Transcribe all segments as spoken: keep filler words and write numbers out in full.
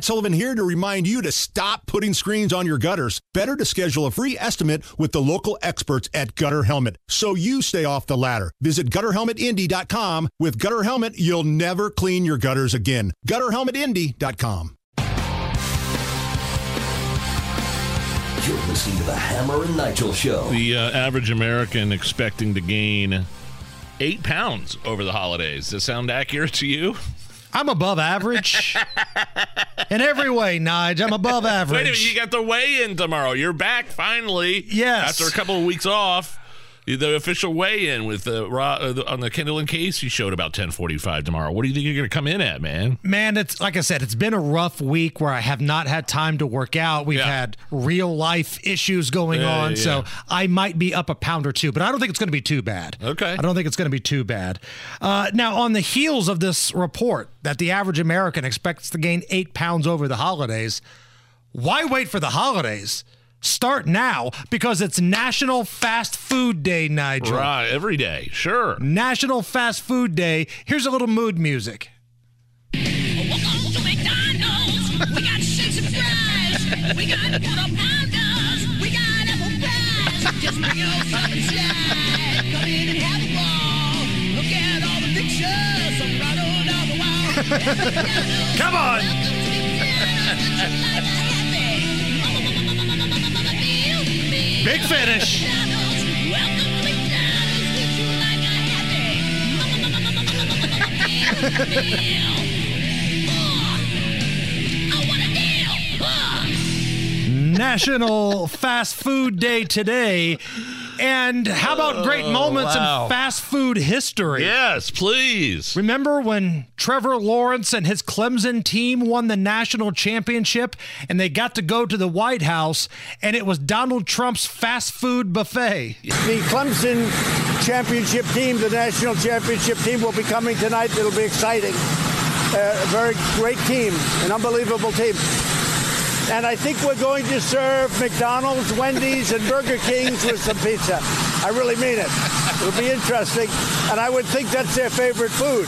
Matt Sullivan here to remind you to stop putting screens on your gutters. Better to schedule a free estimate with the local experts at Gutter Helmet so you stay off the ladder. Visit gutter helmet indy dot com. With Gutter Helmet, you'll never clean your gutters again. gutter helmet indy dot com. You're listening to the Hammer and Nigel Show. The uh, average American expecting to gain eight pounds over the holidays. Does that sound accurate to you? I'm above average. In every way, Nige, I'm above average. Wait a minute, you got the weigh-in tomorrow. You're back, finally. Yes. After a couple of weeks off, the official weigh-in with the, uh, the on the Kendall and Casey show at about ten forty-five tomorrow. What do you think you're going to come in at, man? Man, it's like I said, it's been a rough week where I have not had time to work out. We've yeah. had real-life issues going yeah, on, yeah. so I might be up a pound or two, but I don't think it's going to be too bad. Okay. I don't think it's going to be too bad. Uh, now, on the heels of this report that the average American expects to gain eight pounds over the holidays, why wait for the holidays? Start now, because it's National Fast Food Day, Nigel. Right, every day, sure. National Fast Food Day. Here's a little mood music. Welcome to McDonald's. We got shakes and fries. We got quarter pounders. We got apple pies. Just bring your son inside. Come in and have a ball. Look at all the pictures I'm right on all the wall. Come on. Welcome to McDonald's. Big finish. National Fast Food Day today. And how about great moments oh, wow. in fast food history? Yes, please. Remember when Trevor Lawrence and his Clemson team won the national championship and they got to go to the White House and it was Donald Trump's fast food buffet? The Clemson championship team, the national championship team, will be coming tonight. It'll be exciting. Uh, a very great team, an unbelievable team. And I think we're going to serve McDonald's, Wendy's, and Burger King's with some pizza. I really mean it. It'll be interesting. And I would think that's their favorite food.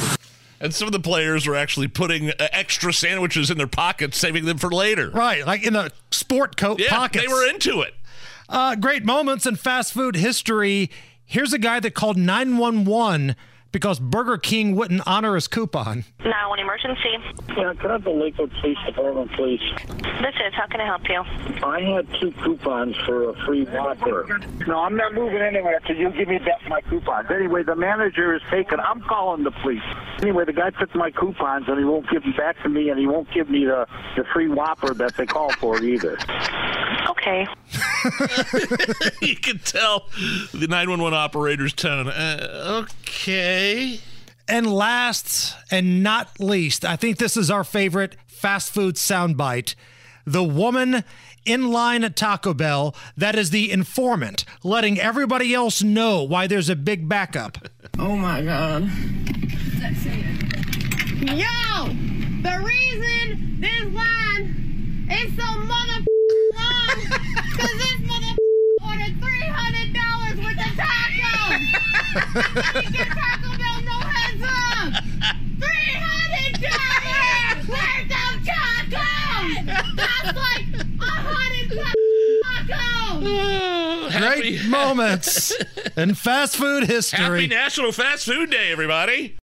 And some of the players were actually putting uh, extra sandwiches in their pockets, saving them for later. Right, like in the sport coat yeah, pockets. They were into it. Uh, great moments in fast food history. Here's a guy that called nine one one because Burger King wouldn't honor his coupon. Now, an emergency. Yeah, could I have the Lakewood Police Department, please? This is, how can I help you? I had two coupons for a free Whopper. No, I'm not moving anywhere until you give me back my coupons. Anyway, the manager is taken. I'm calling the police. Anyway, the guy took my coupons and he won't give them back to me, and he won't give me the, the free Whopper that they call for either. Okay. You can tell the nine one one operator's tone. Uh, okay. And last and not least, I think this is our favorite fast food soundbite. The woman in line at Taco Bell that is the informant, letting everybody else know why there's a big backup. Oh, my God. Does that say it? Yo, the reason this line is so motherfucking long because this motherfucker ordered three hundred dollars worth of tacos. I didn't get Taco Bell no heads up. three hundred dollars worth of tacos. That's like one hundred dollars tacos. Great moments in fast food history. Happy National Fast Food Day, everybody.